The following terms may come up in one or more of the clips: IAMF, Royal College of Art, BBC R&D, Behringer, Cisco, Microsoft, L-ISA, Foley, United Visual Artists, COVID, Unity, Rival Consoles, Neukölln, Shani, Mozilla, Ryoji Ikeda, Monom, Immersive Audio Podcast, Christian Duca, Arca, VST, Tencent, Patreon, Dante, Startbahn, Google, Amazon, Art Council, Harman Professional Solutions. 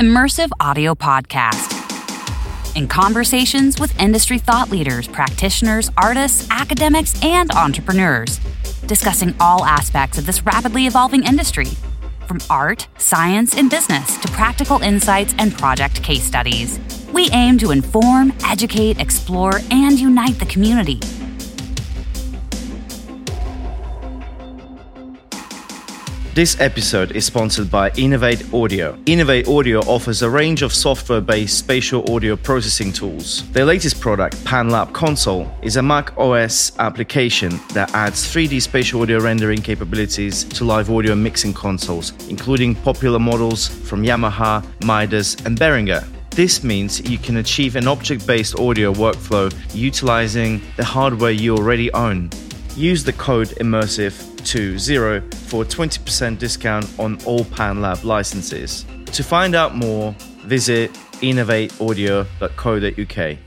immersive audio podcast. In conversations with industry thought leaders, practitioners, artists, academics, and entrepreneurs, discussing all aspects of this rapidly evolving industry, from art, science, and business to practical insights and project case studies. We aim to inform, educate, explore, and unite the community. This episode is sponsored by Innovate Audio. Innovate Audio offers a range of software-based spatial audio processing tools. Their latest product, panLab Console, is a Mac OS application that adds 3D spatial audio rendering capabilities to live audio mixing consoles, including popular models from Yamaha, Midas, and Behringer. This means you can achieve an object-based audio workflow utilizing the hardware you already own. Use the code IMMERSIVE20 for 20% discount on all panLab licenses. To find out more, visit innovateaudio.co.uk.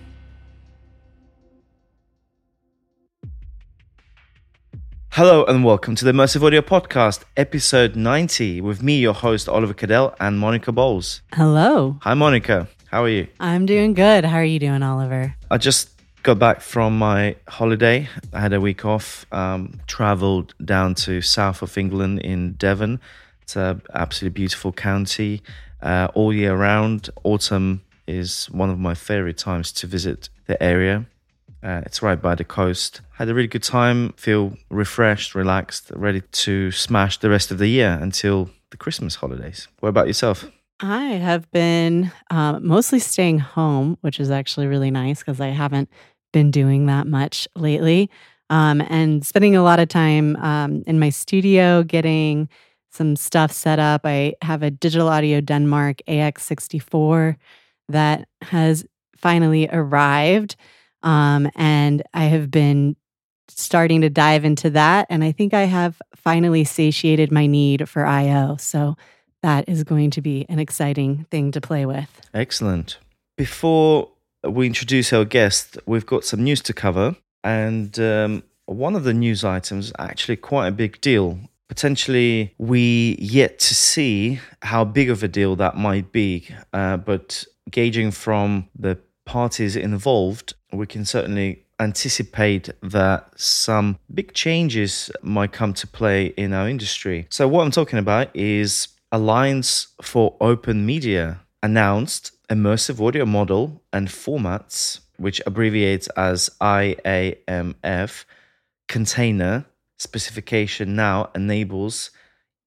Hello and welcome to the Immersive Audio Podcast, episode 90, with me, your host, Oliver Kadel, and Monica Bolles. Hello. Hi, Monica. How are you? I'm doing good. How are you doing, Oliver? I just got back from my holiday. I had a week off, traveled down to south of England in Devon. It's an absolutely beautiful county all year round. Autumn is one of my favorite times to visit the area. It's right by the coast. Had a really good time, feel refreshed, relaxed, ready to smash the rest of the year until the Christmas holidays. What about yourself? I have been mostly staying home, which is actually really nice because I haven't been doing that much lately, and spending a lot of time in my studio getting some stuff set up. I have a Digital Audio Denmark AX64 that has finally arrived, and I have been starting to dive into that, and I think I have finally satiated my need for I.O., so that is going to be an exciting thing to play with. Excellent. Before we introduce our guest, we've got some news to cover. And one of the news items is actually quite a big deal. Potentially, we yet to see how big of a deal that might be. But gauging from the parties involved, we can certainly anticipate that some big changes might come to play in our industry. So what I'm talking about is Alliance for Open Media announced immersive audio model and formats, which abbreviates as IAMF, container specification now enables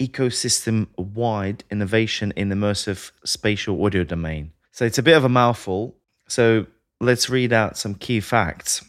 ecosystem-wide innovation in immersive spatial audio domain. So it's a bit of a mouthful. So let's read out some key facts.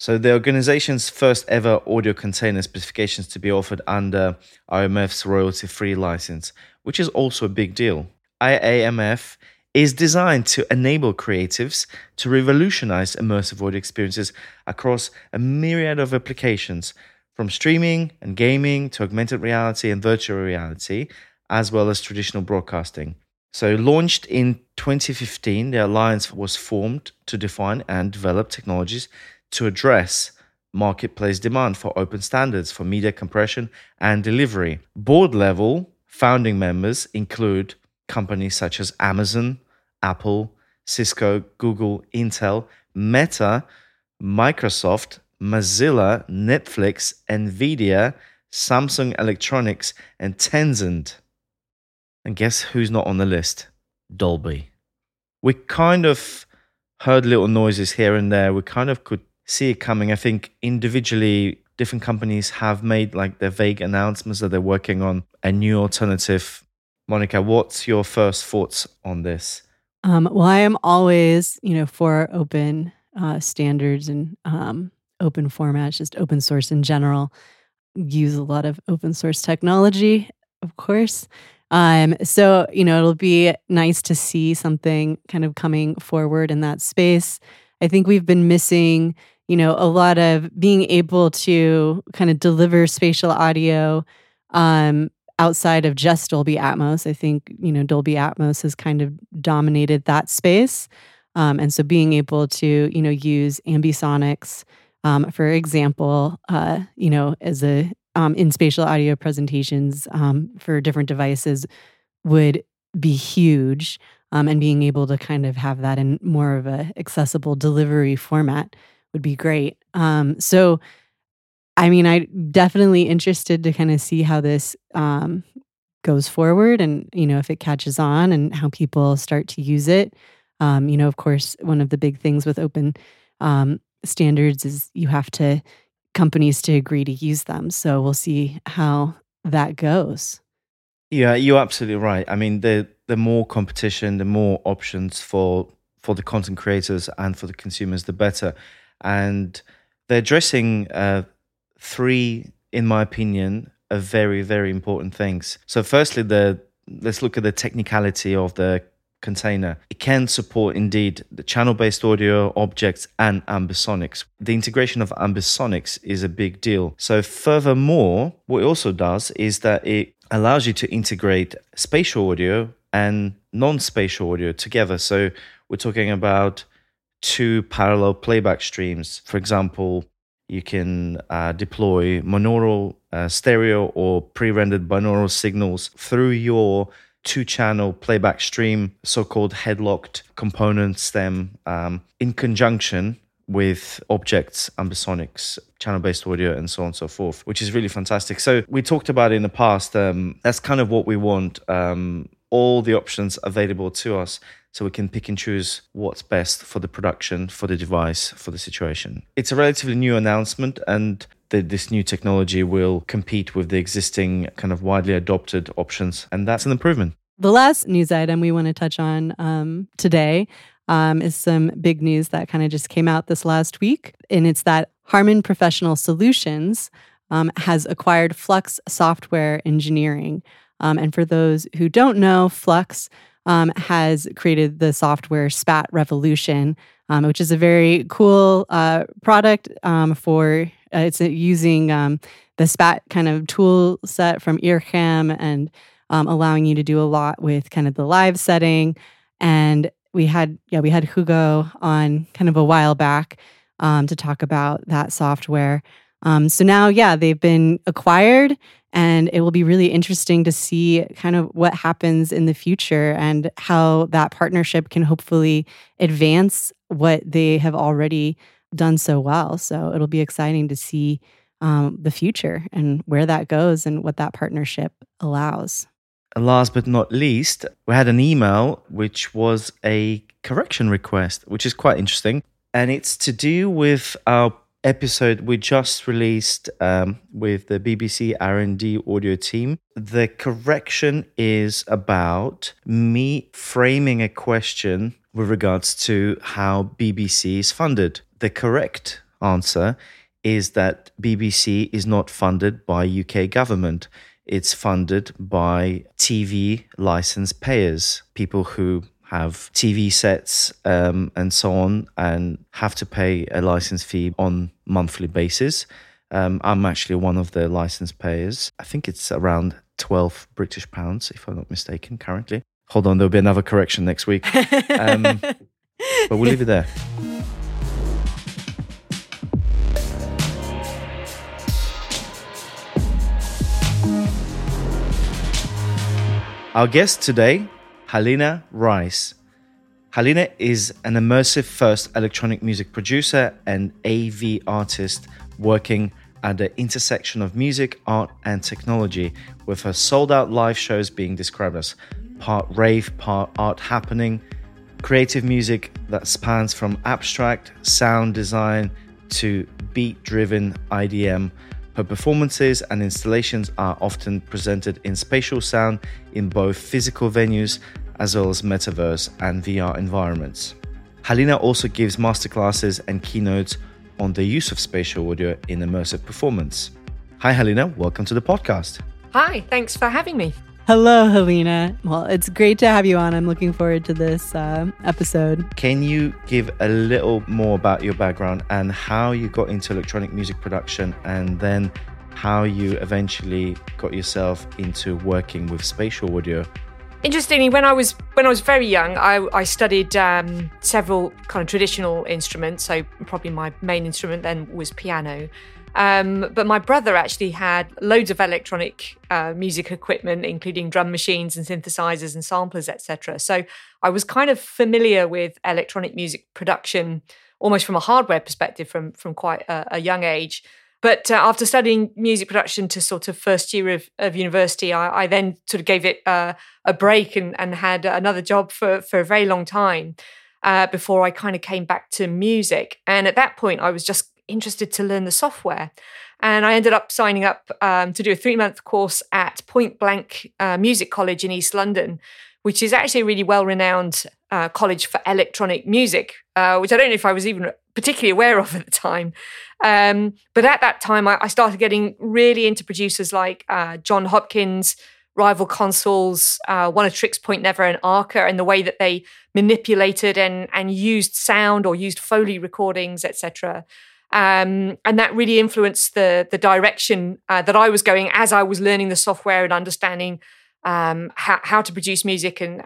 So the organization's first ever audio container specifications to be offered under IAMF's royalty-free license, which is also a big deal. IAMF is designed to enable creatives to revolutionize immersive audio experiences across a myriad of applications, from streaming and gaming to augmented reality and virtual reality, as well as traditional broadcasting. So launched in 2015, the Alliance was formed to define and develop technologies to address marketplace demand for open standards for media compression and delivery. Board level founding members include companies such as Amazon, Apple, Cisco, Google, Intel, Meta, Microsoft, Mozilla, Netflix, Nvidia, Samsung Electronics, and Tencent. And guess who's not on the list? Dolby. We kind of heard little noises here and there. We kind of could see it coming. I think individually, different companies have made like their vague announcements that they're working on a new alternative. Monica, what's your first thoughts on this? Well, I am always, for open standards and open formats, just open source in general. Use a lot of open source technology, of course. So, it'll be nice to see something kind of coming forward in that space. I think we've been missing, a lot of being able to kind of deliver spatial audio outside of just Dolby Atmos. I think, Dolby Atmos has kind of dominated that space. And so being able to, use ambisonics, for example, as a in spatial audio presentations for different devices would be huge. and being able to kind of have that in more of a accessible delivery format would be great. So, I mean, I'm definitely interested to kind of see how this goes forward and, you know, if it catches on and how people start to use it. You know, of course, one of the big things with open standards is you have to companies to agree to use them. So we'll see how that goes. Yeah, you're absolutely right. I mean, the more competition, the more options for the content creators and for the consumers, the better. And they're addressing three, in my opinion, are very, very important things. So firstly, let's look at the technicality of the container. It can support indeed the channel-based audio, objects, and ambisonics. The integration of ambisonics is a big deal. So furthermore, what it also does is that it allows you to integrate spatial audio and non-spatial audio together. So we're talking about two parallel playback streams. For example, you can deploy monaural, stereo, or pre-rendered binaural signals through your two-channel playback stream, so-called headlocked component stem, in conjunction with objects, ambisonics, channel-based audio, and so on and so forth, which is really fantastic. So we talked about it in the past. That's kind of what we want, all the options available to us so we can pick and choose what's best for the production, for the device, for the situation. It's a relatively new announcement, and this new technology will compete with the existing kind of widely adopted options, and that's an improvement. The last news item we want to touch on today is some big news that kind of just came out this last week, and it's that Harman Professional Solutions has acquired Flux Software Engineering. And for those who don't know, Flux has created the software SPAT Revolution, which is a very cool product for it's using the SPAT kind of tool set from Earcam and allowing you to do a lot with kind of the live setting. And we had Hugo on kind of a while back to talk about that software. So now, they've been acquired, and it will be really interesting to see kind of what happens in the future and how that partnership can hopefully advance what they have already done so well. So it'll be exciting to see the future and where that goes and what that partnership allows. And last but not least, we had an email which was a correction request, which is quite interesting. And it's to do with our episode we just released with the BBC R&D audio team. The correction is about me framing a question with regards to how BBC is funded. The correct answer is that BBC is not funded by UK government. It's funded by TV license payers, people who have TV sets and so on, and have to pay a license fee on monthly basis. I'm actually one of the license payers. I think it's around 12 British pounds, if I'm not mistaken, currently. Hold on, there'll be another correction next week. But we'll leave it there. Our guest today, Halina Rice. Halina is an immersive first electronic music producer and AV artist working at the intersection of music, art, and technology, with her sold-out live shows being described as part rave, part art happening, creative music that spans from abstract sound design to beat-driven IDM. Her performances and installations are often presented in spatial sound in both physical venues as well as metaverse and VR environments. Halina also gives masterclasses and keynotes on the use of spatial audio in immersive performance. Hi Halina, welcome to the podcast. Hi, thanks for having me. Hello Halina. Well, it's great to have you on. I'm looking forward to this episode. Can you give a little more about your background and how you got into electronic music production, and then how you eventually got yourself into working with spatial audio? Interestingly, when I was very young, I studied several kind of traditional instruments. So probably my main instrument then was piano. But my brother actually had loads of electronic music equipment, including drum machines and synthesizers and samplers, etc. So I was kind of familiar with electronic music production almost from a hardware perspective from quite a young age. But after studying music production to sort of first year of university, I then sort of gave it a break and had another job for a very long time before I kind of came back to music. And at that point, I was just interested to learn the software. And I ended up signing up to do a 3-month course at Point Blank Music College in East London, which is actually a really well-renowned college for electronic music, which I don't know if I was even particularly aware of at the time. But at that time, I started getting really into producers like John Hopkins, Rival Consoles, One of Tricks, Point Never, and Arca, and the way that they manipulated and used sound or used Foley recordings, etc. And that really influenced the direction that I was going as I was learning the software and understanding how to produce music and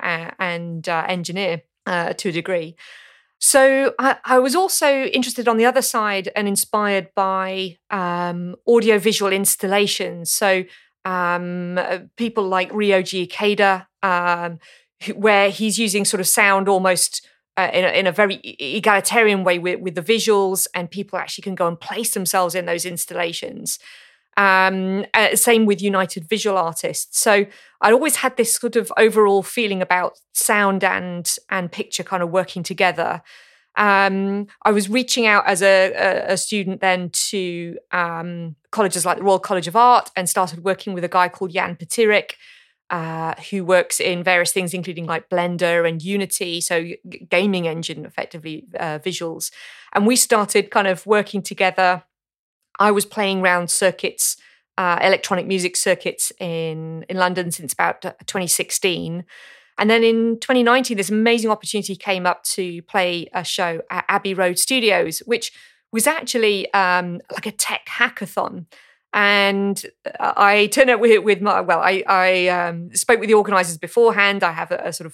engineer to a degree. So I was also interested on the other side and inspired by audiovisual installations. So people like Ryoji Ikeda, where he's using sort of sound almost in a very egalitarian way with the visuals, and people actually can go and place themselves in those installations. Same with United Visual Artists. So I always had this sort of overall feeling about sound and picture kind of working together. I was reaching out as a student then to colleges like the Royal College of Art, and started working with a guy called Jan Petirek, who works in various things, including like Blender and Unity, so gaming engine, effectively, visuals. And we started kind of working together. I was playing round circuits, electronic music circuits in London since about 2016. And then in 2019, this amazing opportunity came up to play a show at Abbey Road Studios, which was actually like a tech hackathon. And I turned up with my, well, I spoke with the organisers beforehand. I have a sort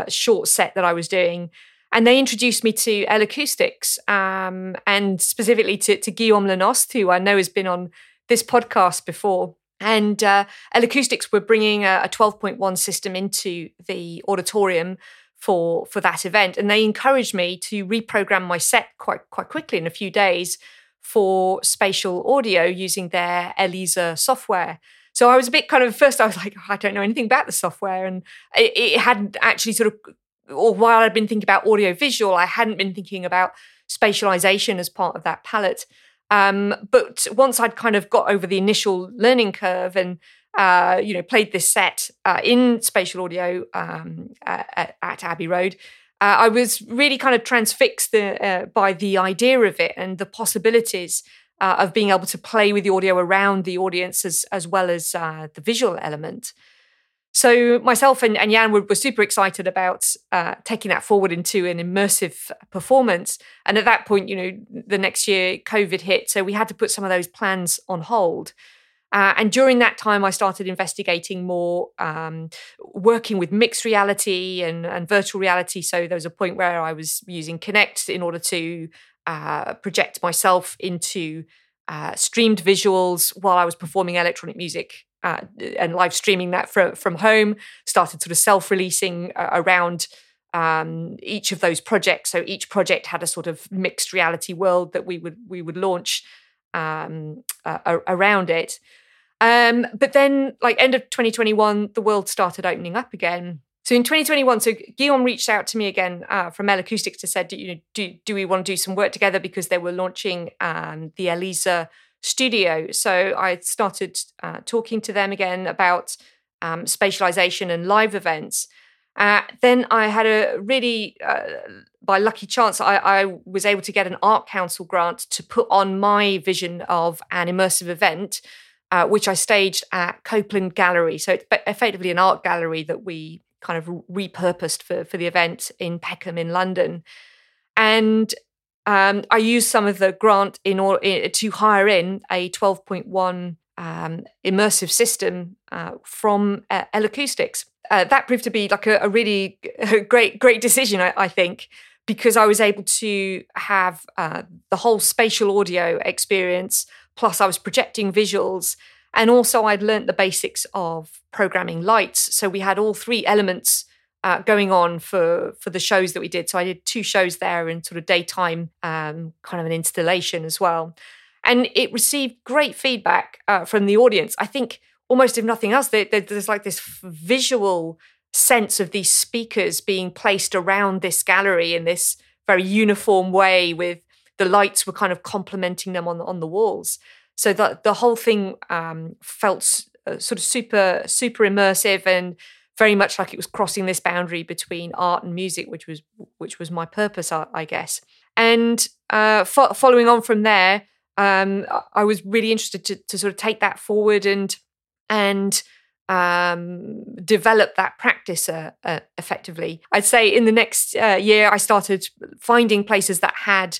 of short set that I was doing. And they introduced me to L Acoustics, and specifically to Guillaume Lenost, who I know has been on this podcast before. And L Acoustics were bringing a 12.1 system into the auditorium for that event. And they encouraged me to reprogram my set quite quickly in a few days for spatial audio using their L-ISA software. So I was a bit kind of, first I was like, I don't know anything about the software. And it hadn't actually sort of, or while I'd been thinking about audiovisual, I hadn't been thinking about spatialization as part of that palette. But once I'd kind of got over the initial learning curve and, played this set in spatial audio at Abbey Road, I was really kind of transfixed by the idea of it and the possibilities of being able to play with the audio around the audience as well as the visual element. So myself and Jan were super excited about taking that forward into an immersive performance. And at that point, the next year COVID hit, so we had to put some of those plans on hold. And during that time, I started investigating more, working with mixed reality and virtual reality. So there was a point where I was using Kinect in order to project myself into streamed visuals while I was performing electronic music. And live streaming that from home, started sort of self-releasing around each of those projects. So each project had a sort of mixed reality world that we would launch around it. But then, like end of 2021, the world started opening up again. So in 2021, so Guillaume reached out to me again from L Acoustics to said, do we want to do some work together, because they were launching the L-ISA studio. So I started talking to them again about spatialization and live events. Then I had a really, by lucky chance, I was able to get an Art Council grant to put on my vision of an immersive event, which I staged at Copeland Gallery. So it's effectively an art gallery that we kind of repurposed for the event in Peckham in London. And I used some of the grant to hire in a 12.1 immersive system from L Acoustics. That proved to be like a really great decision, I think, because I was able to have the whole spatial audio experience, plus I was projecting visuals, and also I'd learnt the basics of programming lights. So we had all three elements going on for the shows that we did. So I did two shows there in sort of daytime, kind of an installation as well. And it received great feedback from the audience. I think almost if nothing else, there's like this visual sense of these speakers being placed around this gallery in this very uniform way, with the lights were kind of complementing them on the walls. So the whole thing felt sort of super immersive, and very much like it was crossing this boundary between art and music, which was my purpose, I guess. And following on from there, I was really interested to sort of take that forward and develop that practice effectively. I'd say in the next year, I started finding places that had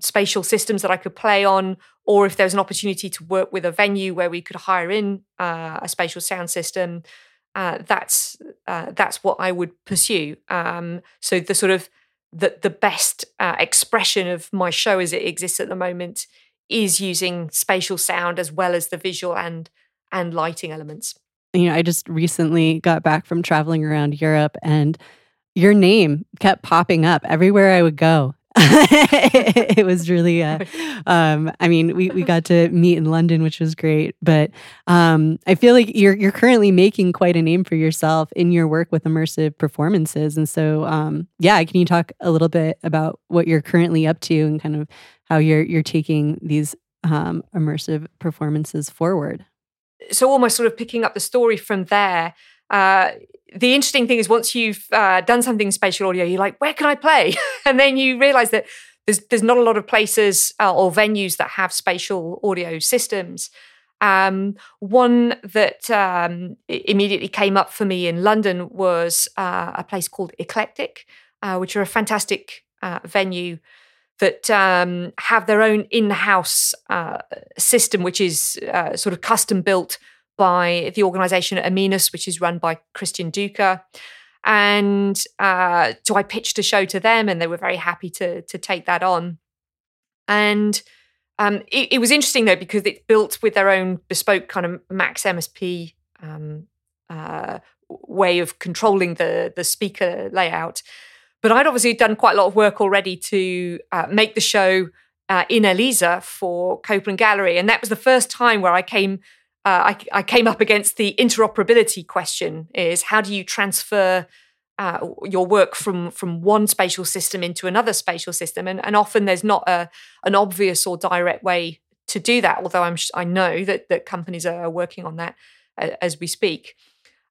spatial systems that I could play on, or if there was an opportunity to work with a venue where we could hire in a spatial sound system, that's what I would pursue. So the sort of the best expression of my show as it exists at the moment is using spatial sound as well as the visual and lighting elements. You know, I just recently got back from traveling around Europe, and your name kept popping up everywhere I would go. It was really, I mean, we got to meet in London, which was great. But I feel like you're currently making quite a name for yourself in your work with immersive performances. And so, can you talk a little bit about what you're currently up to and kind of how you're taking these immersive performances forward? So almost sort of picking up the story from there, the interesting thing is once you've done something in spatial audio, you're like, where can I play? And then you realize that there's not a lot of places or venues that have spatial audio systems. One that immediately came up for me in London was a place called Eclectic, which are a fantastic venue that have their own in-house system, which is sort of custom-built by the organisation Aminus, which is run by Christian Duca. And so I pitched a show to them, and they were very happy to take that on. And it was interesting, though, because it's built with their own bespoke kind of Max MSP way of controlling the speaker layout. But I'd obviously done quite a lot of work already to make the show in L-ISA for Copeland Gallery. And that was the first time where I came up against the interoperability question, is how do you transfer your work from one spatial system into another spatial system? And often there's not an obvious or direct way to do that, although I know that companies are working on that as we speak.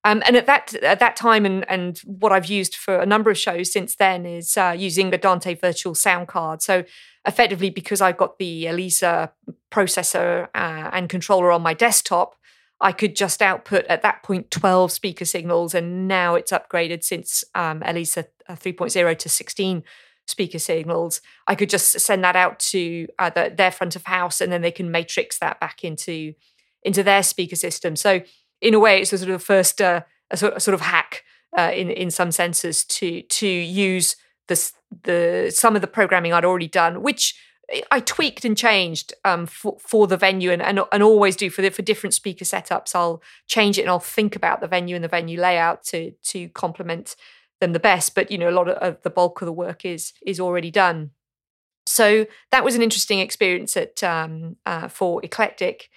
And at that time, and what I've used for a number of shows since then is using the Dante virtual sound card. So effectively, because I've got the L-ISA processor and controller on my desktop, I could just output at that point 12 speaker signals, and now it's upgraded since L-ISA 3.0 to 16 speaker signals. I could just send that out to their front of house, and then they can matrix that back into their speaker system. So in a way, it's a sort of first a sort of hack in some senses to use some of the programming I'd already done, which I tweaked and changed for the venue and always do for different speaker setups. I'll change it and I'll think about the venue and the venue layout to complement them the best. But you know, a lot of the bulk of the work is already done. So that was an interesting experience for Eclectic.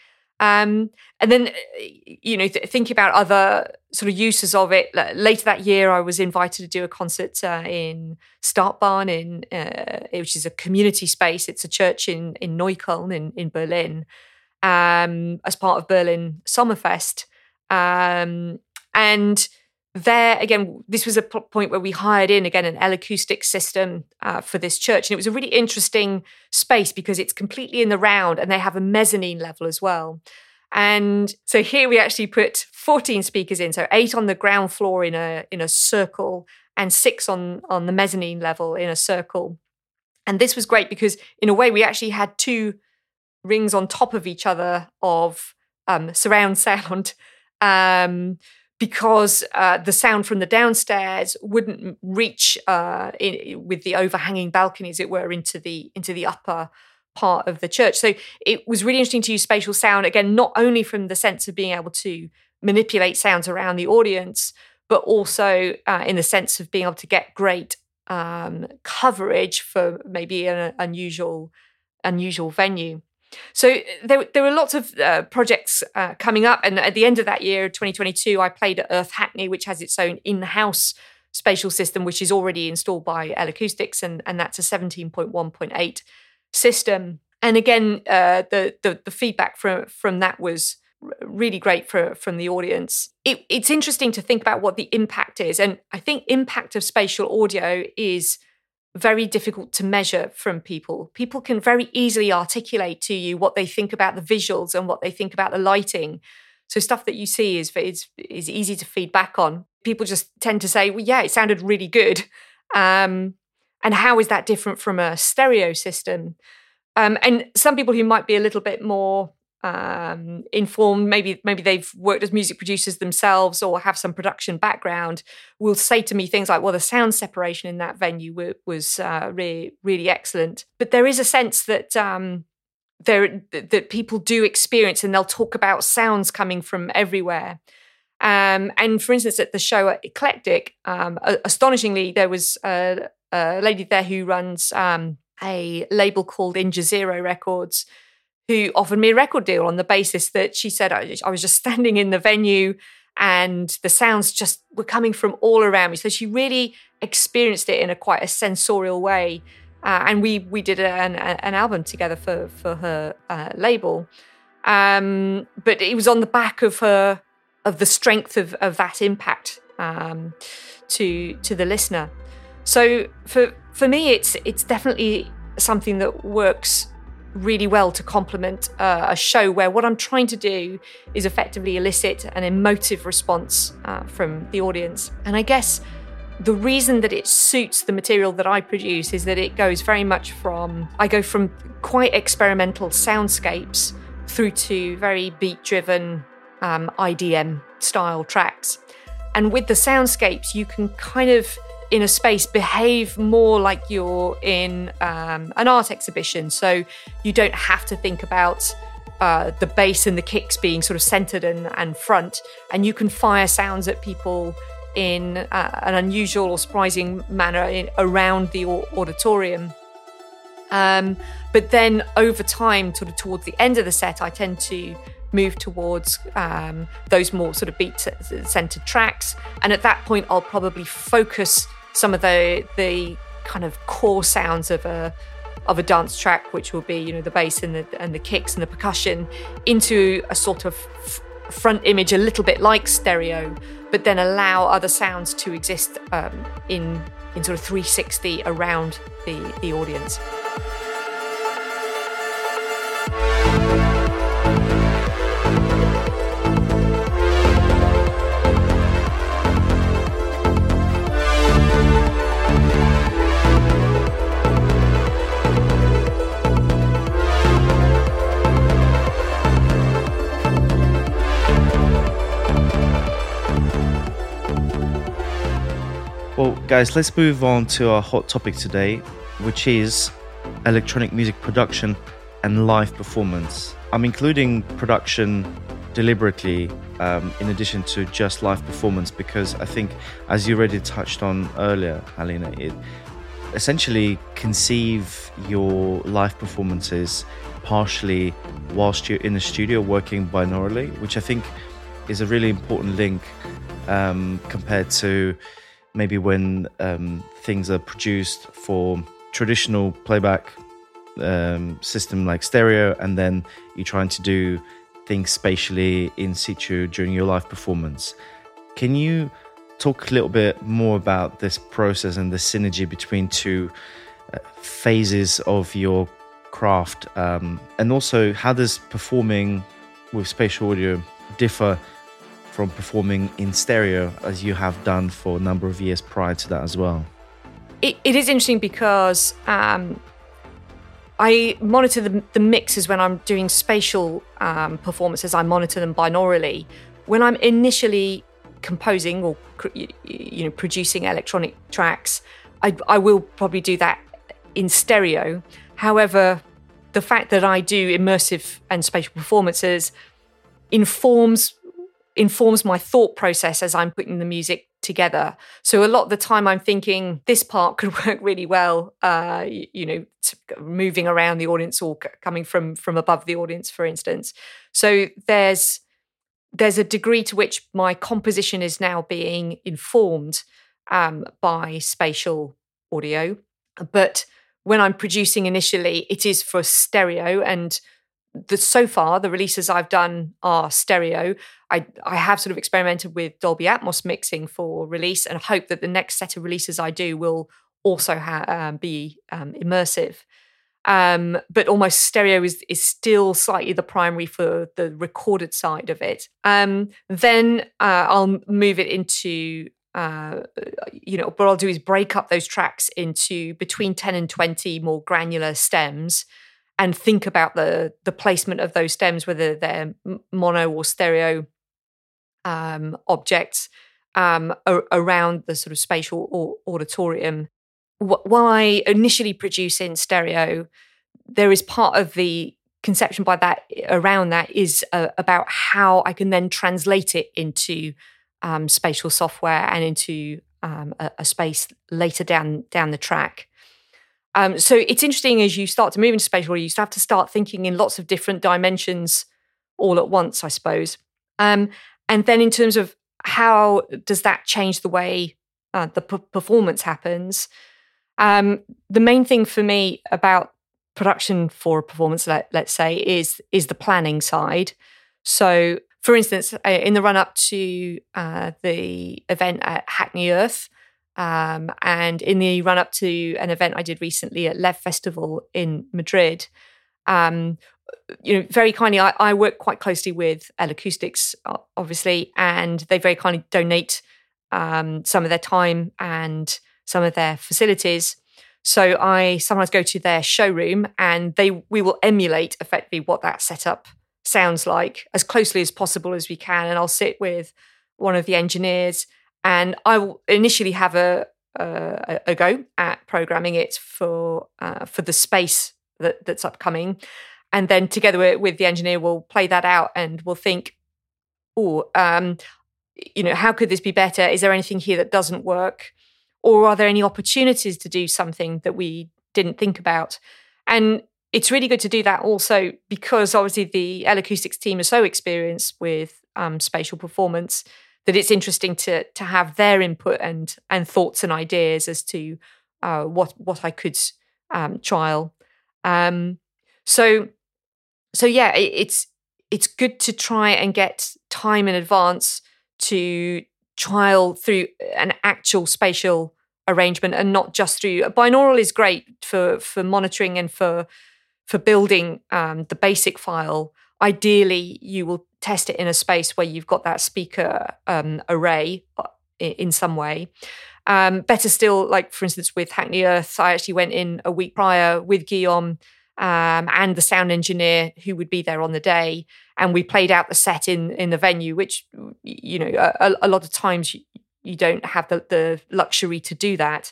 And then, you know, thinking about other sort of uses of it, later that year I was invited to do a concert in Startbahn, which is a community space. It's a church in Neukölln in Berlin, as part of Berlin Sommerfest. And there, again, this was a point where we hired in, again, an L Acoustics system for this church. And it was a really interesting space because it's completely in the round and they have a mezzanine level as well. And so here we actually put 14 speakers in, so 8 on the ground floor in a circle and 6 on the mezzanine level in a circle. And this was great because, in a way, we actually had two rings on top of each other of surround sound, because the sound from the downstairs wouldn't reach with the overhanging balcony, as it were, into the upper part of the church. So it was really interesting to use spatial sound, again, not only from the sense of being able to manipulate sounds around the audience, but also in the sense of being able to get great coverage for maybe an unusual venue. So there were lots of projects coming up, and at the end of that year, 2022, I played at Earth Hackney, which has its own in-house spatial system, which is already installed by L Acoustics, and that's a 17.1.8 system. And again, the feedback from that was really great from the audience. It's interesting to think about what the impact is. And I think impact of spatial audio is very difficult to measure from people. People can very easily articulate to you what they think about the visuals and what they think about the lighting. So stuff that you see is easy to feed back on. People just tend to say, well, yeah, it sounded really good. And how is that different from a stereo system? And some people who might be a little bit more informed, maybe they've worked as music producers themselves or have some production background, will say to me things like, well, the sound separation in that venue was really excellent. But there is a sense that that people do experience, and they'll talk about sounds coming from everywhere. And for instance, at the show at Eclectic, astonishingly, there was a lady there who runs a label called In Jazeera Records, who offered me a record deal on the basis that she said, I was just standing in the venue and the sounds just were coming from all around me. So she really experienced it in quite a sensorial way. And we did an album together for her label. But it was on the back of the strength of that impact to the listener. So for me, it's definitely something that works really well to complement a show where what I'm trying to do is effectively elicit an emotive response from the audience. And I guess the reason that it suits the material that I produce is that it goes very much I go from quite experimental soundscapes through to very beat-driven IDM-style tracks. And with the soundscapes, you can kind of, in a space, behave more like you're in an art exhibition. So you don't have to think about the bass and the kicks being sort of centered and front. And you can fire sounds at people in an unusual or surprising manner around the auditorium. But then over time, sort of towards the end of the set, I tend to move towards those more sort of beat-centered tracks. And at that point, I'll probably focus some of the kind of core sounds of a dance track, which will be, you know, the bass and the kicks and the percussion, into a sort of front image, a little bit like stereo, but then allow other sounds to exist in sort of 360 around the audience. Well, guys, let's move on to our hot topic today, which is electronic music production and live performance. I'm including production deliberately in addition to just live performance because I think, as you already touched on earlier, Halina, it essentially conceive your live performances partially whilst you're in the studio working binaurally, which I think is a really important link compared to maybe when things are produced for traditional playback system like stereo, and then you're trying to do things spatially in situ during your live performance. Can you talk a little bit more about this process and the synergy between two phases of your craft? And also, how does performing with spatial audio differ from performing in stereo, as you have done for a number of years prior to that as well? It is interesting because I monitor the mixes when I'm doing spatial performances. I monitor them binaurally. When I'm initially composing or producing electronic tracks, I will probably do that in stereo. However, the fact that I do immersive and spatial performances informs my thought process as I'm putting the music together. So a lot of the time I'm thinking this part could work really well, moving around the audience or coming from above the audience, for instance. So there's a degree to which my composition is now being informed by spatial audio. But when I'm producing initially, it is for stereo, and so far the releases I've done are stereo. I have sort of experimented with Dolby Atmos mixing for release, and hope that the next set of releases I do will also be immersive. But almost stereo is still slightly the primary for the recorded side of it. Then I'll move it into... what I'll do is break up those tracks into between 10 and 20 more granular stems, and think about the placement of those stems, whether they're mono or stereo objects around the sort of spatial or auditorium. While I initially produce in stereo, there is part of the conception by that around that is about how I can then translate it into spatial software and into a space later down the track. So it's interesting, as you start to move into spatial audio, you have to start thinking in lots of different dimensions all at once, I suppose. And then in terms of how does that change the way the performance happens, the main thing for me about production for a performance, let's say, is the planning side. So, for instance, in the run-up to the event at Hackney Earth, and in the run-up to an event I did recently at LEV Festival in Madrid, very kindly, I work quite closely with L Acoustics, obviously, and they very kindly donate some of their time and some of their facilities. So I sometimes go to their showroom, and we will emulate effectively what that setup sounds like as closely as possible as we can. And I'll sit with one of the engineers, and I will initially have a go at programming it for the space that's upcoming, and then together with the engineer we'll play that out and we'll think, how could this be better? Is there anything here that doesn't work, or are there any opportunities to do something that we didn't think about? And it's really good to do that also because obviously the L Acoustics team are so experienced with spatial performance that it's interesting to have their input and thoughts and ideas as to what I could trial. So it's good to try and get time in advance to trial through an actual spatial arrangement, and not just through binaural is great for monitoring and for building the basic file. Ideally, you will test it in a space where you've got that speaker array in some way. Better still, like for instance, with Hackney Earth, I actually went in a week prior with Guillaume and the sound engineer who would be there on the day, and we played out the set in the venue, which, a lot of times you don't have the luxury to do that.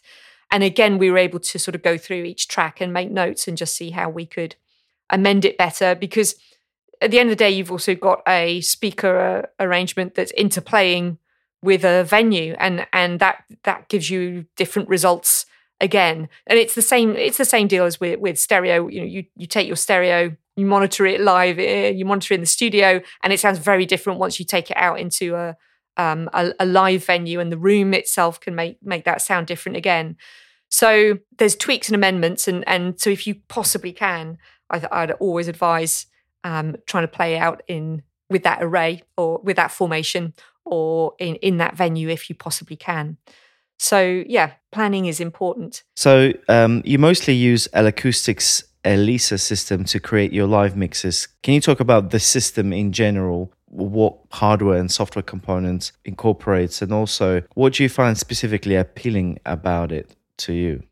And again, we were able to sort of go through each track and make notes and just see how we could amend it better, because at the end of the day, you've also got a speaker arrangement that's interplaying with a venue, and that gives you different results again. And it's the same deal as with stereo. You take your stereo, you monitor it live, you monitor it in the studio, and it sounds very different once you take it out into a live venue, and the room itself can make that sound different again. So there's tweaks and amendments, and so if you possibly can, I'd always advise trying to play out with that array or with that formation or in that venue if you possibly can. So yeah, planning is important. So you mostly use L Acoustics' L-ISA system to create your live mixes. Can you talk about the system in general? What hardware and software components incorporates, and also what do you find specifically appealing about it to you?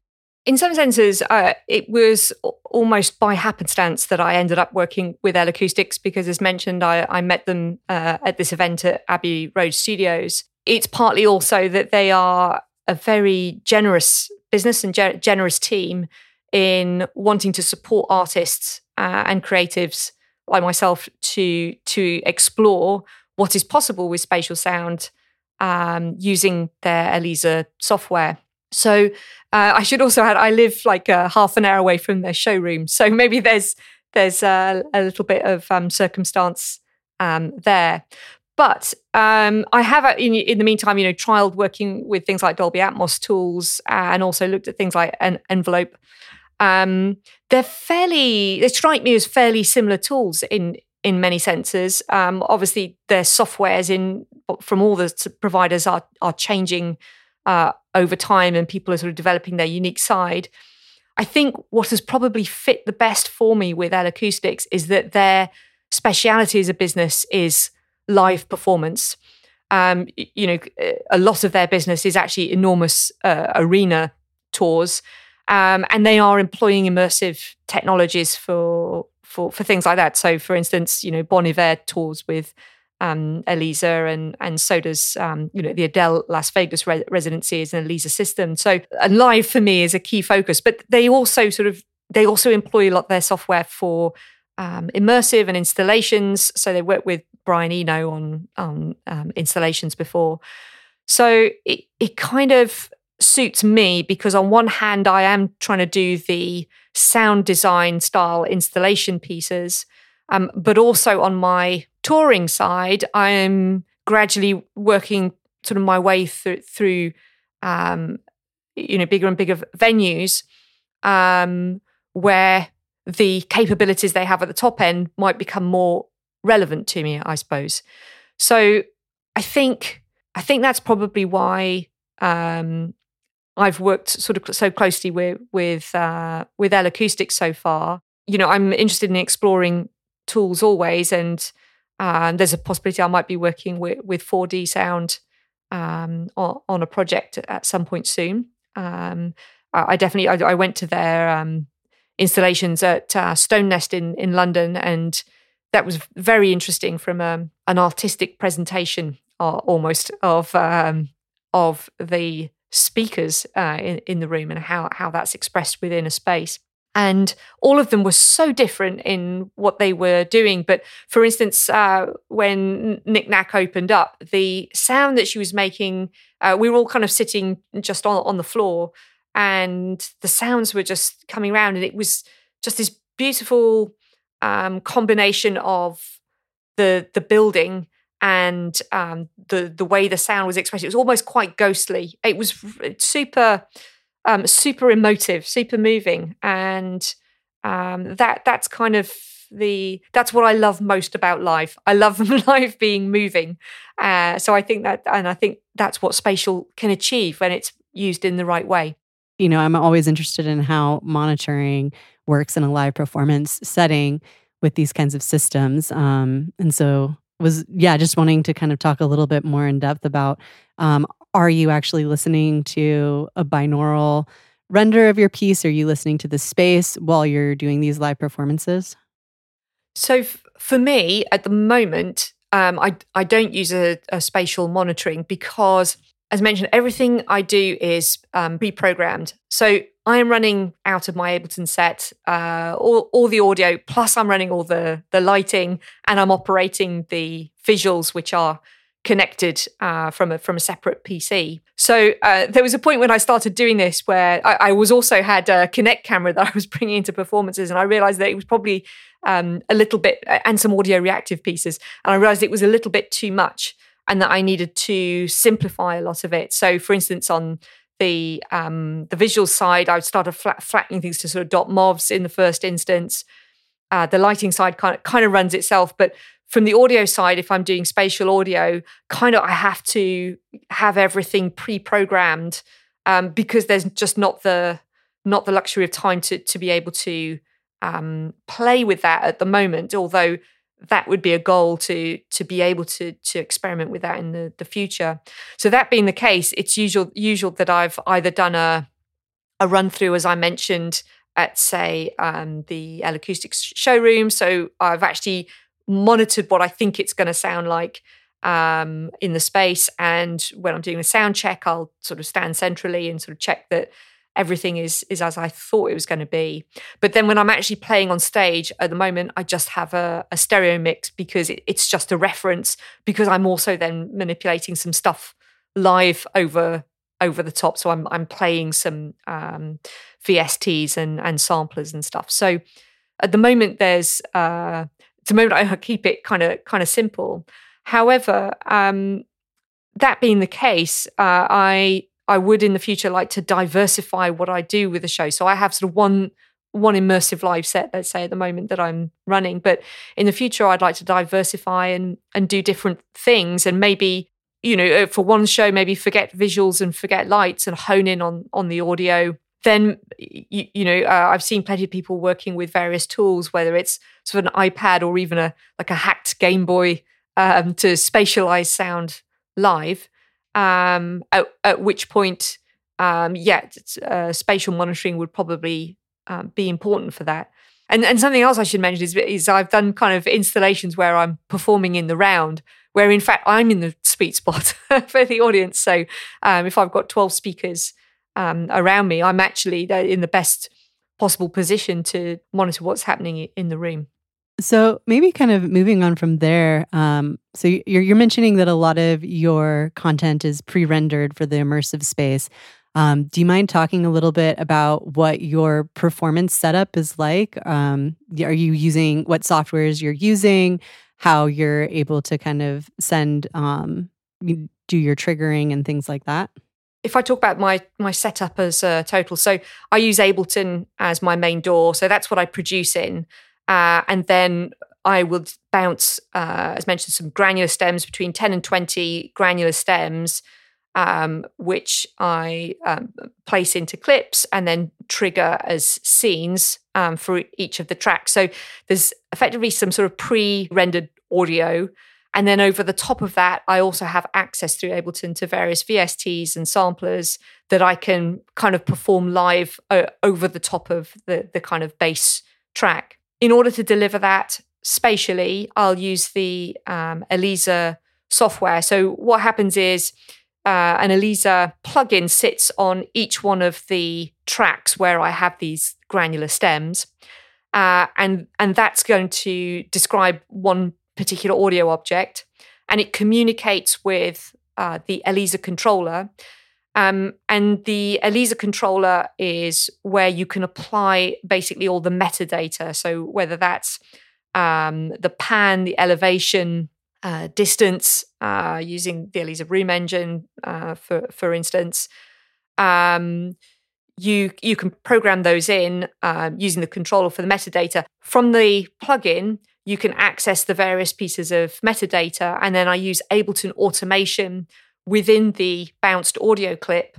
In some senses, it was almost by happenstance that I ended up working with L Acoustics, because as mentioned, I met them at this event at Abbey Road Studios. It's partly also that they are a very generous business and generous team in wanting to support artists and creatives like myself to explore what is possible with spatial sound using their L-ISA software. So I should also add, I live like half an hour away from their showroom. So maybe there's a little bit of circumstance there. But I have, in the meantime, trialed working with things like Dolby Atmos tools and also looked at things like an envelope. They strike me as fairly similar tools in many senses. Obviously, their softwares from all the providers are changing over time, and people are sort of developing their unique side. I think what has probably fit the best for me with L Acoustics is that their speciality as a business is live performance. A lot of their business is actually enormous arena tours, and they are employing immersive technologies for things like that. So, for instance, Bon Iver tours with L-ISA, and so does the Adele Las Vegas residency is an L-ISA system. So live for me is a key focus, but they also employ a lot of their software for immersive and installations. So they worked with Brian Eno on installations before. So it kind of suits me because on one hand I am trying to do the sound design style installation pieces, but also on my touring side, I am gradually working sort of my way through bigger and bigger venues where the capabilities they have at the top end might become more relevant to me, I suppose. So I think that's probably why I've worked sort of so closely with L Acoustics so far. I'm interested in exploring tools always, and there's a possibility I might be working with 4D sound on a project at some point soon. I went to their installations at Stone Nest in London, and that was very interesting from an artistic presentation almost of the speakers in the room and how that's expressed within a space. And all of them were so different in what they were doing. But for instance, when Nick Nack opened up, the sound that she was making, we were all kind of sitting just on the floor, and the sounds were just coming around, and it was just this beautiful combination of the building and the way the sound was expressed. It was almost quite ghostly. It was super... super emotive, super moving, and that's kind of that's what I love most about live. I love live being moving, so I think that, and I think that's what spatial can achieve when it's used in the right way. I'm always interested in how monitoring works in a live performance setting with these kinds of systems, and so just wanting to kind of talk a little bit more in depth about. Are you actually listening to a binaural render of your piece? Are you listening to the space while you're doing these live performances? So for me, at the moment, I don't use a spatial monitoring because, as mentioned, everything I do is pre-programmed. So I am running out of my Ableton set, all the audio, plus I'm running all the lighting, and I'm operating the visuals, which are connected from a separate PC. So there was a point when I started doing this where I was also had a Kinect camera that I was bringing into performances, and I realised that it was probably a little bit, and some audio reactive pieces, and I realised it was a little bit too much and that I needed to simplify a lot of it. So for instance, on the visual side, I started flattening things to sort of .mobs in the first instance. The lighting side kind of runs itself, but from the audio side, if I'm doing spatial audio, I have to have everything pre-programmed because there's just not the luxury of time to be able to play with that at the moment. Although that would be a goal to be able to experiment with that in the future. So that being the case, it's usual that I've either done a run through, as I mentioned, at say the L Acoustics showroom. So I've actually monitored what I think it's going to sound like, in the space. And when I'm doing a sound check, I'll sort of stand centrally and sort of check that everything is as I thought it was going to be. But then when I'm actually playing on stage at the moment, I just have a stereo mix because it's just a reference, because I'm also then manipulating some stuff live over the top. So I'm playing some VSTs and samplers and stuff. So at the moment, I keep it kind of simple. However, that being the case, I would in the future like to diversify what I do with the show. So I have sort of one immersive live set, let's say, at the moment that I'm running. But in the future, I'd like to diversify and do different things, and maybe, you know, for one show, maybe forget visuals and forget lights and hone in on the audio. Then, I've seen plenty of people working with various tools, whether it's sort of an iPad or even a hacked Game Boy to spatialize sound live. At which point, spatial monitoring would probably be important for that. And something else I should mention is I've done kind of installations where I'm performing in the round, where in fact I'm in the sweet spot for the audience. So if I've got 12 speakers around me, I'm actually in the best possible position to monitor what's happening in the room. So maybe kind of moving on from there, so you're mentioning that a lot of your content is pre-rendered for the immersive space. Do you mind talking a little bit about what your performance setup is like? Are you using what softwares you're using, how you're able to kind of send, do your triggering and things like that? If I talk about my setup as a total, so I use Ableton as my main DAW, so that's what I produce in. And then I will bounce, as mentioned, some granular stems, between 10 and 20 granular stems, which I place into clips and then trigger as scenes for each of the tracks. So there's effectively some sort of pre-rendered audio. And then over the top of that, I also have access through Ableton to various VSTs and samplers that I can kind of perform live over the top of the kind of bass track. In order to deliver that spatially, I'll use the L-ISA software. So what happens is an L-ISA plugin sits on each one of the tracks where I have these granular stems, and that's going to describe one particular audio object, and it communicates with the L-ISA controller. And the L-ISA controller is where you can apply basically all the metadata. So whether that's the pan, the elevation, distance, using the L-ISA Room Engine, for instance, you can program those in using the controller for the metadata. From the plugin, you can access the various pieces of metadata, and then I use Ableton automation within the bounced audio clip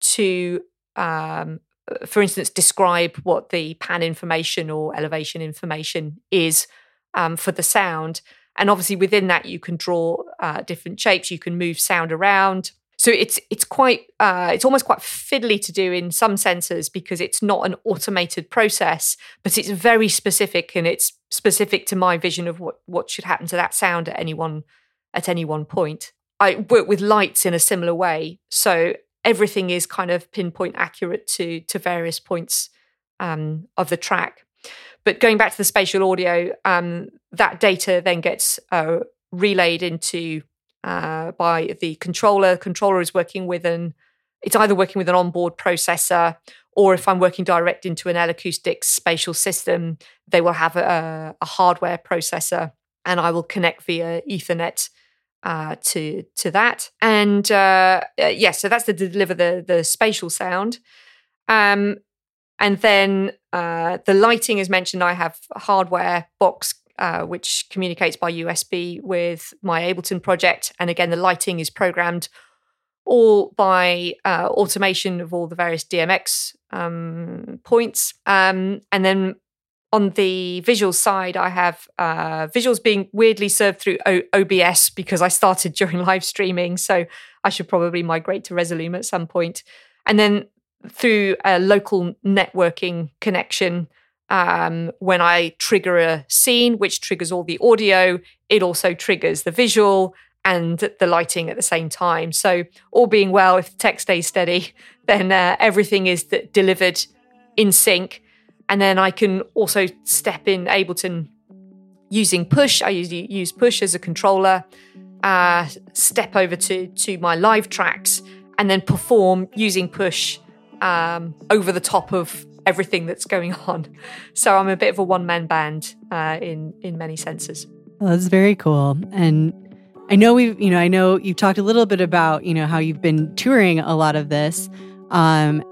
to, for instance, describe what the pan information or elevation information is for the sound. And obviously within that, you can draw different shapes. You can move sound around. So it's almost quite fiddly to do in some senses, because it's not an automated process, but it's very specific, and it's specific to my vision of what should happen to that sound at any one point. I work with lights in a similar way, so everything is kind of pinpoint accurate to various points of the track. But going back to the spatial audio, that data then gets relayed into by the controller. Controller is working with it's either working with an onboard processor, or if I'm working direct into an L Acoustics spatial system, they will have a hardware processor, and I will connect via Ethernet to that. And so that's to deliver the spatial sound. And then the lighting, as mentioned, I have a hardware box which communicates by USB with my Ableton project. And again, the lighting is programmed all by automation of all the various DMX points. And then on the visual side, I have visuals being weirdly served through OBS because I started during live streaming, so I should probably migrate to Resolume at some point. And then through a local networking connection, when I trigger a scene, which triggers all the audio, it also triggers the visual and the lighting at the same time. So all being well, if the tech stays steady, then everything is delivered in sync. And then I can also step in Ableton using Push. I usually use Push as a controller, step over to my live tracks, and then perform using Push over the top of everything that's going on. So I'm a bit of a one-man band in many senses. Well, that's very cool. And I know you've talked a little bit about, how you've been touring a lot of this. And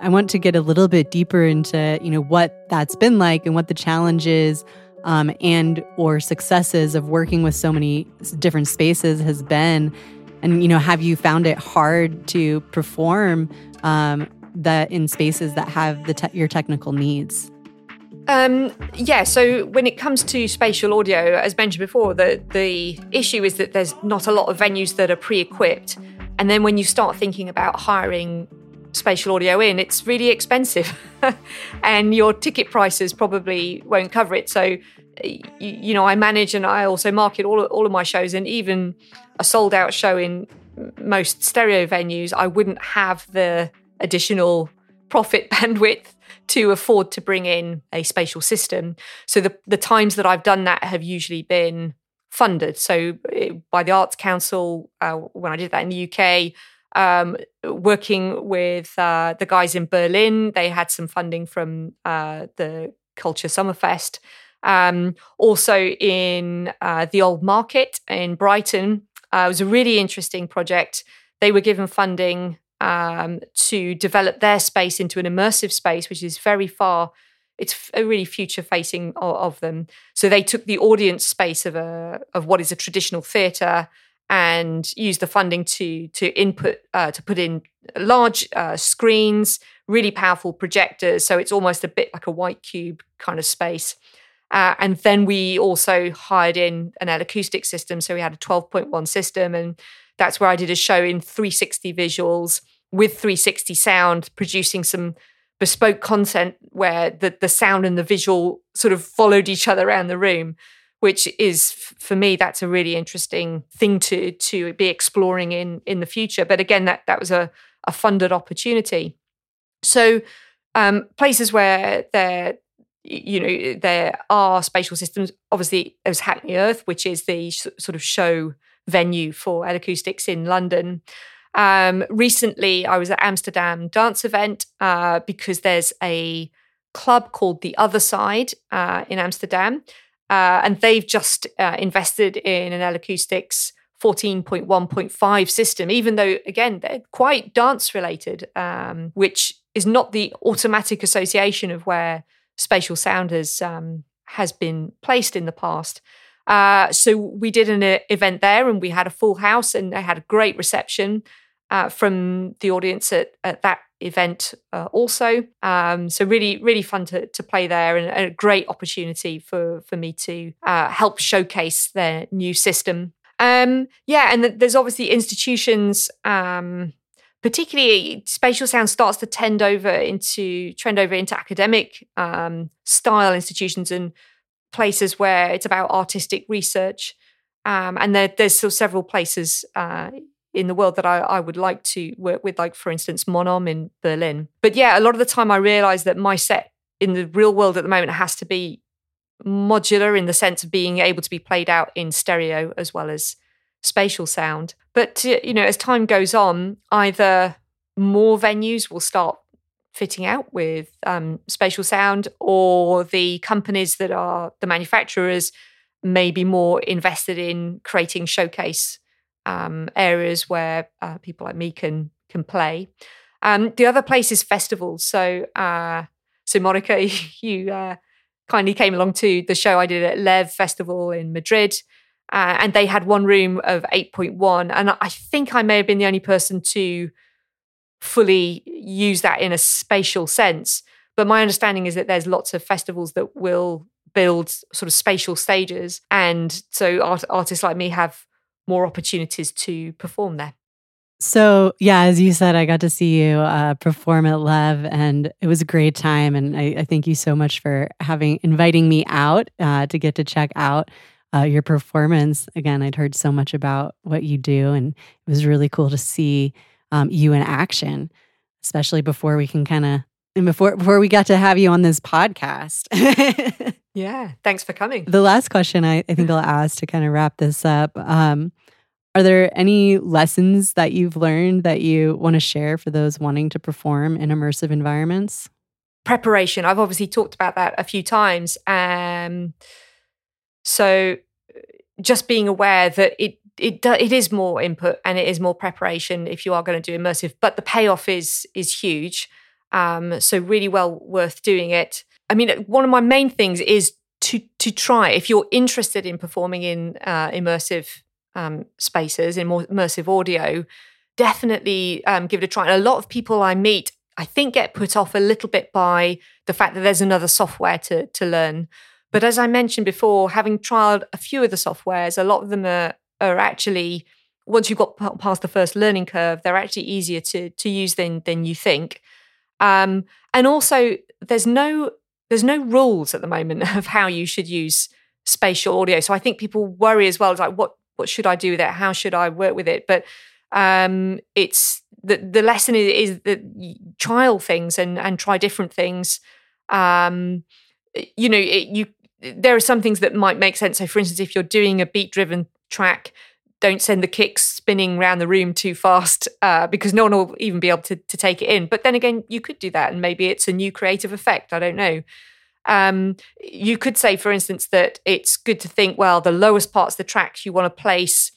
I want to get a little bit deeper into, what that's been like and what the challenges and or successes of working with so many different spaces has been. And, have you found it hard to perform that in spaces that have your technical needs? So when it comes to spatial audio, as mentioned before, the issue is that there's not a lot of venues that are pre-equipped. And then when you start thinking about hiring spatial audio in, it's really expensive and your ticket prices probably won't cover it. So, I manage and I also market all of my shows, and even a sold out show in most stereo venues, I wouldn't have the additional profit bandwidth to afford to bring in a spatial system. So the times that I've done that have usually been funded. So by the Arts Council, when I did that in the UK, working with the guys in Berlin, they had some funding from the Culture Summerfest. Also in the Old Market in Brighton, it was a really interesting project. They were given funding to develop their space into an immersive space, which is very far. It's a really future-facing of them. So they took the audience space of what is a traditional theatre and used the funding to put in large screens, really powerful projectors. So it's almost a bit like a white cube kind of space. And then we also hired in an L Acoustics system. So we had a 12.1 system, and that's where I did a show in 360 visuals with 360 sound, producing some bespoke content where the sound and the visual sort of followed each other around the room, which is, for me, that's a really interesting thing to be exploring in the future. But again, that was a funded opportunity. So places where there are spatial systems, obviously there's Hackney Earth, which is the sort of show venue for L Acoustics in London. Recently, I was at Amsterdam Dance Event because there's a club called The Other Side in Amsterdam, and they've just invested in an L Acoustics 14.1.5 system, even though, again, they're quite dance-related, which is not the automatic association of where spatial sound has been placed in the past. So we did an event there, and we had a full house, and they had a great reception from the audience at that event also. So really, really fun to play there, and a great opportunity for me to help showcase their new system. And there's obviously institutions, particularly spatial sound starts to trend over into academic style institutions and places where it's about artistic research. And there's still several places in the world that I would like to work with, like, for instance, Monom in Berlin. But yeah, a lot of the time I realize that my set in the real world at the moment has to be modular in the sense of being able to be played out in stereo as well as spatial sound. But, as time goes on, either more venues will start fitting out with spatial sound, or the companies that are the manufacturers may be more invested in creating showcase areas where people like me can play. The other place is festivals. So Monica, you kindly came along to the show I did at LEV Festival in Madrid. And they had one room of 8.1. And I think I may have been the only person to fully use that in a spatial sense. But my understanding is that there's lots of festivals that will build sort of spatial stages. And so artists like me have more opportunities to perform there. So, yeah, as you said, I got to see you perform at LEV, and it was a great time. And I thank you so much for inviting me out to get to check out your performance. Again, I'd heard so much about what you do, and it was really cool to see you in action, especially before we can kind of, and before we got to have you on this podcast. Yeah, thanks for coming. The last question I think I'll ask to kind of wrap this up. Are there any lessons that you've learned that you want to share for those wanting to perform in immersive environments? Preparation. I've obviously talked about that a few times. So just being aware that it is more input and it is more preparation if you are going to do immersive, but the payoff is huge. So really well worth doing it. I mean, one of my main things is to try, if you're interested in performing in immersive spaces, in more immersive audio, definitely give it a try. And a lot of people I meet, I think, get put off a little bit by the fact that there's another software to learn. But as I mentioned before, having trialed a few of the softwares, a lot of them are actually, once you've got past the first learning curve, they're actually easier to use than you think. And also, there's no rules at the moment of how you should use spatial audio. So I think people worry as well, it's like, what should I do with it? How should I work with it? But it's the lesson is that you trial things and try different things. There are some things that might make sense. So, for instance, if you're doing a beat-driven track, don't send the kicks spinning around the room too fast because no one will even be able to take it in. But then again, you could do that, and maybe it's a new creative effect. I don't know. You could say, for instance, that it's good to think, well, the lowest parts of the track you want to place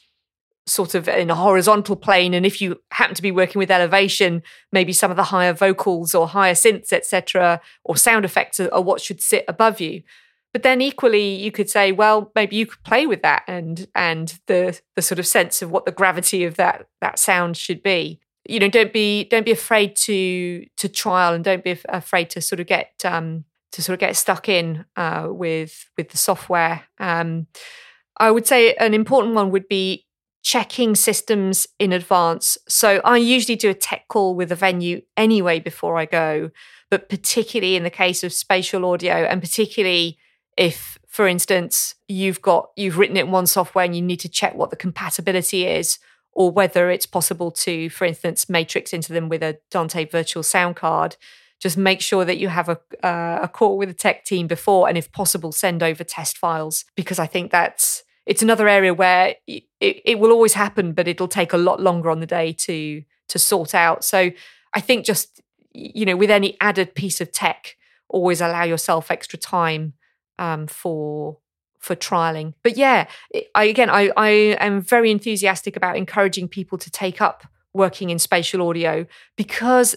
sort of in a horizontal plane, and if you happen to be working with elevation, maybe some of the higher vocals or higher synths, etc., or sound effects are what should sit above you. But then equally, you could say, well, maybe you could play with that and the sort of sense of what the gravity of that sound should be. You know, don't be afraid to trial, and don't be afraid to sort of get stuck in with the software. I would say an important one would be checking systems in advance. So I usually do a tech call with a venue anyway before I go, but particularly in the case of spatial audio, and particularly if, for instance, you've written it in one software and you need to check what the compatibility is, or whether it's possible to, for instance, matrix into them with a Dante virtual sound card, just make sure that you have a call with the tech team before, and if possible, send over test files, because I think it's another area where it will always happen, but it'll take a lot longer on the day to sort out. So I think just, with any added piece of tech, always allow yourself extra time for trialing. But yeah, I am very enthusiastic about encouraging people to take up working in spatial audio, because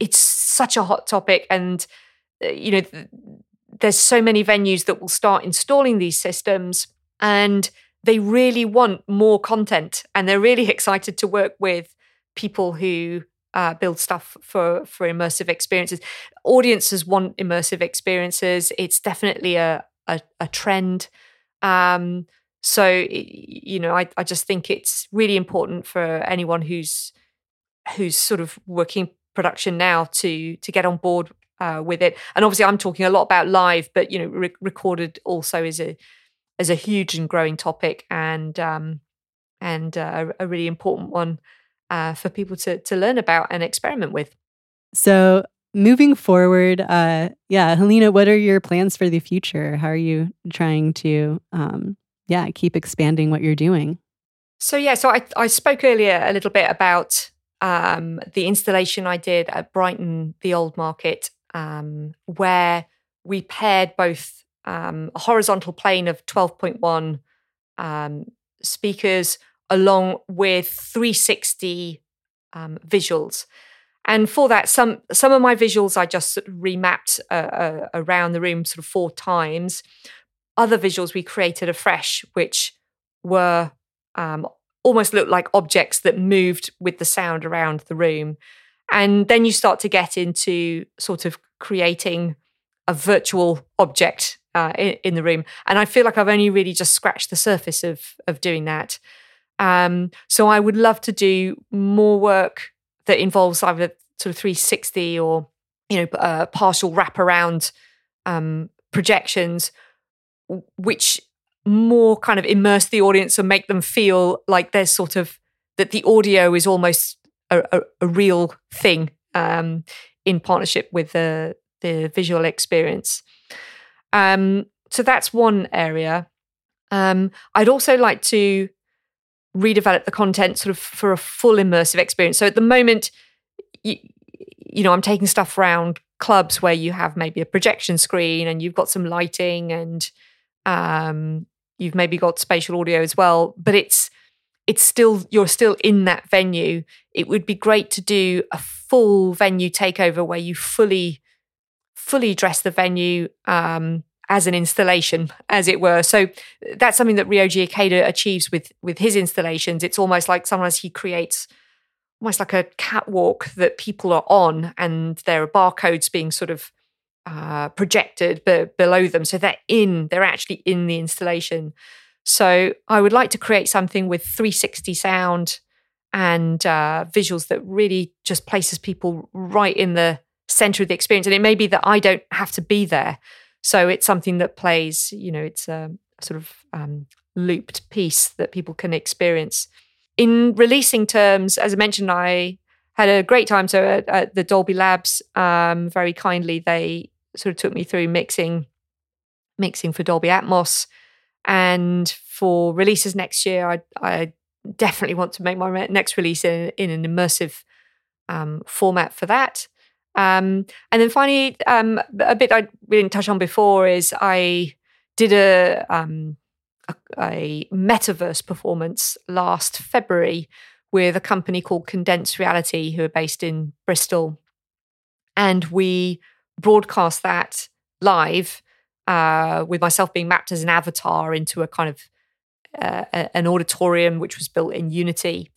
it's such a hot topic, and there's so many venues that will start installing these systems, and they really want more content, and they're really excited to work with people who build stuff for immersive experiences. Audiences want immersive experiences. It's definitely a trend. I just think it's really important for anyone who's sort of working production now to get on board with it. And obviously, I'm talking a lot about live, but recorded also is a huge and growing topic, and a really important one for people to learn about and experiment with. So moving forward, Halina, what are your plans for the future? How are you trying to, keep expanding what you're doing? So I spoke earlier a little bit about the installation I did at Brighton, the Old Market, where we paired both a horizontal plane of 12.1 speakers along with 360 visuals. And for that, some of my visuals I just sort of remapped around the room sort of 4 times. Other visuals we created afresh, which were almost looked like objects that moved with the sound around the room. And then you start to get into sort of creating a virtual object in the room. And I feel like I've only really just scratched the surface of doing that. So I would love to do more work that involves either sort of 360 or, partial wraparound projections, which more kind of immerse the audience and make them feel like there's sort of, that the audio is almost a real thing in partnership with the visual experience. So that's one area. I'd also like to redevelop the content sort of for a full immersive experience. So at the moment, you know, I'm taking stuff around clubs where you have maybe a projection screen and you've got some lighting and you've maybe got spatial audio as well, but it's still, you're still in that venue. It would be great to do a full venue takeover where you fully dress the venue as an installation, as it were. So that's something that Ryoji Ikeda achieves with his installations. It's almost like sometimes he creates almost like a catwalk that people are on, and there are barcodes being sort of projected below them. So they're actually in the installation. So I would like to create something with 360 sound and visuals that really just places people right in the center of the experience. And it may be that I don't have to be there. So it's something that plays, you know, it's a sort of looped piece that people can experience. In releasing terms, as I mentioned, I had a great time. So at the Dolby Labs, very kindly, they sort of took me through mixing for Dolby Atmos. And for releases next year, I definitely want to make my next release in an immersive format for that. And then finally, a bit we didn't touch on before is I did a metaverse performance last February with a company called Condensed Reality, who are based in Bristol. And we broadcast that live with myself being mapped as an avatar into a kind of an auditorium which was built in Unity.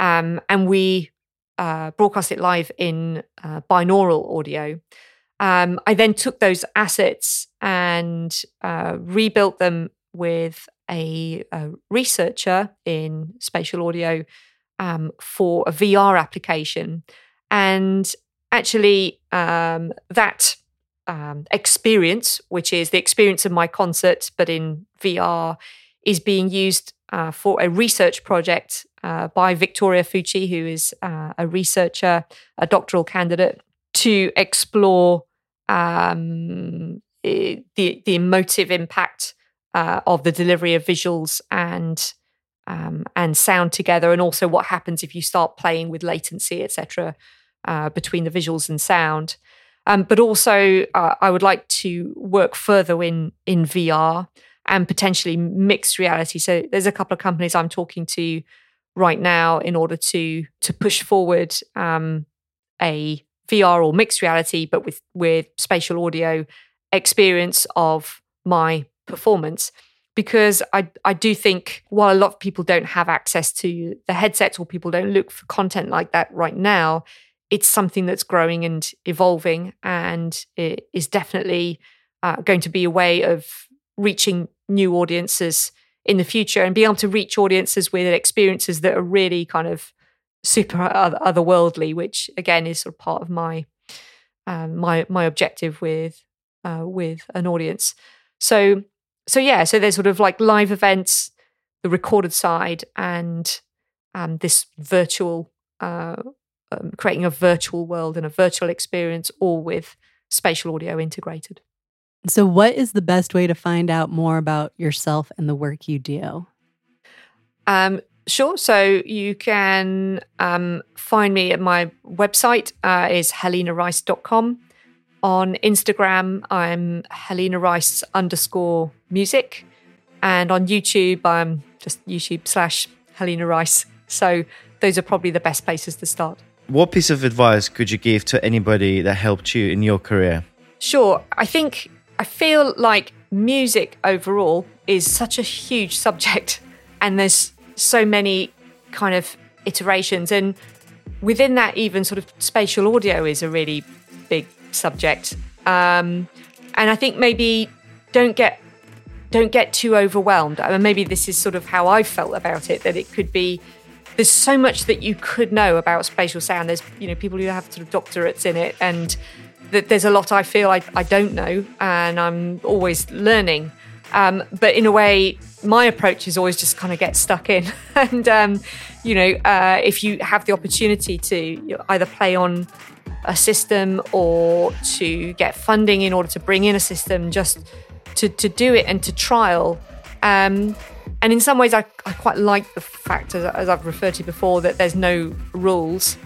And we broadcast it live in binaural audio. I then took those assets and rebuilt them with a researcher in spatial audio for a VR application. And actually that experience, which is the experience of my concert but in VR, is being used for a research project by Victoria Fucci, who is a researcher, a doctoral candidate, to explore the emotive impact of the delivery of visuals and sound together, and also what happens if you start playing with latency, etc., between the visuals and sound. But also, I would like to work further in VR and potentially mixed reality. So there's a couple of companies I'm talking to right now in order to push forward a VR or mixed reality, but with spatial audio experience of my performance, because I do think while a lot of people don't have access to the headsets or people don't look for content like that right now, it's something that's growing and evolving, and it is definitely going to be a way of reaching new audiences in the future and being able to reach audiences with experiences that are really kind of super otherworldly, which again is sort of part of my my objective with an audience. So yeah, so there's sort of like live events, the recorded side, and this virtual, creating a virtual world and a virtual experience, all with spatial audio integrated. So what is the best way to find out more about yourself and the work you do? Sure. So you can find me at my website, is halinarice.com. On Instagram, I'm HalinaRice_music. And on YouTube, I'm just YouTube/HalinaRice. So those are probably the best places to start. What piece of advice could you give to anybody that helped you in your career? Sure. I feel like music overall is such a huge subject, and there's so many kind of iterations. And within that, even sort of spatial audio is a really big subject, and I think maybe don't get too overwhelmed. I mean, maybe this is sort of how I felt about it, that it could be, there's so much that you could know about spatial sound. There's, you know, people who have sort of doctorates in it, and that there's a lot I feel I don't know, and I'm always learning. But in a way, my approach is always just kind of get stuck in. And, if you have the opportunity to either play on a system or to get funding in order to bring in a system, just to do it and to trial. And in some ways, I quite like the fact, as I've referred to before, that there's no rules.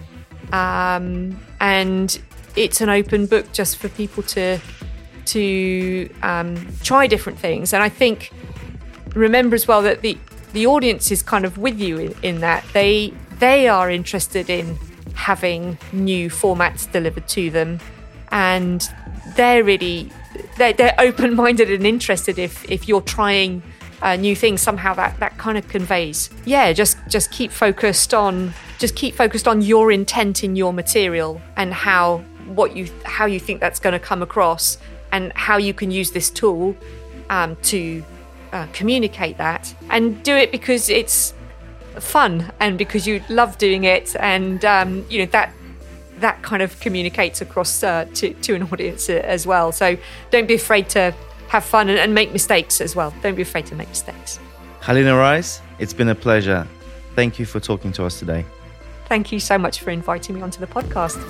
And it's an open book just for people to try different things. And I think, remember as well that the audience is kind of with you in that. They are interested in having new formats delivered to them. And they're really, they're open-minded and interested if you're trying new things. Somehow that kind of conveys. Yeah, just keep focused on your intent in your material and how you think that's going to come across and how you can use this tool to communicate that, and do it because it's fun and because you love doing it, and that kind of communicates across to an audience as well. So don't be afraid to have fun and make mistakes as well. Don't be afraid to make mistakes. Halina Rice, it's been a pleasure. Thank you for talking to us today. Thank you so much for inviting me onto the podcast.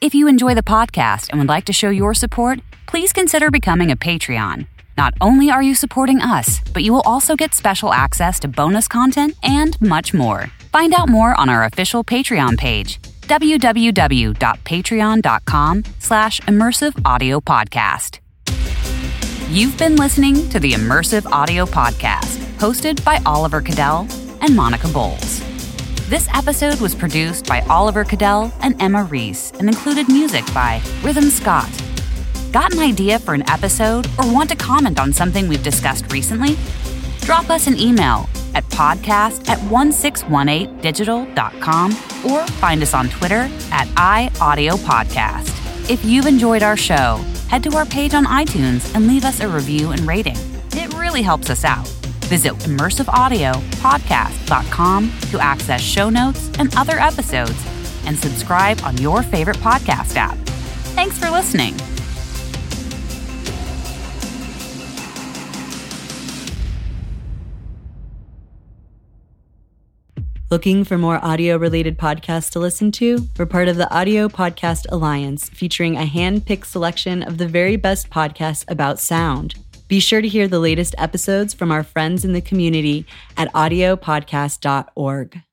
If you enjoy the podcast and would like to show your support, please consider becoming a Patreon. Not only are you supporting us, but you will also get special access to bonus content and much more. Find out more on our official Patreon page, www.patreon.com/immersive audio podcast. You've been listening to the Immersive Audio Podcast, hosted by Oliver Kadel and Monica Bolles. This episode was produced by Oliver Kadel and Emma Reese and included music by Rhythm Scott. Got an idea for an episode or want to comment on something we've discussed recently? Drop us an email at podcast@1618digital.com or find us on Twitter at iAudioPodcast. If you've enjoyed our show, head to our page on iTunes and leave us a review and rating. It really helps us out. Visit immersivepodcast.com to access show notes and other episodes, and subscribe on your favorite podcast app. Thanks for listening. Looking for more audio-related podcasts to listen to? We're part of the Audio Podcast Alliance, featuring a hand-picked selection of the very best podcasts about sound. Be sure to hear the latest episodes from our friends in the community at audiopodcast.org.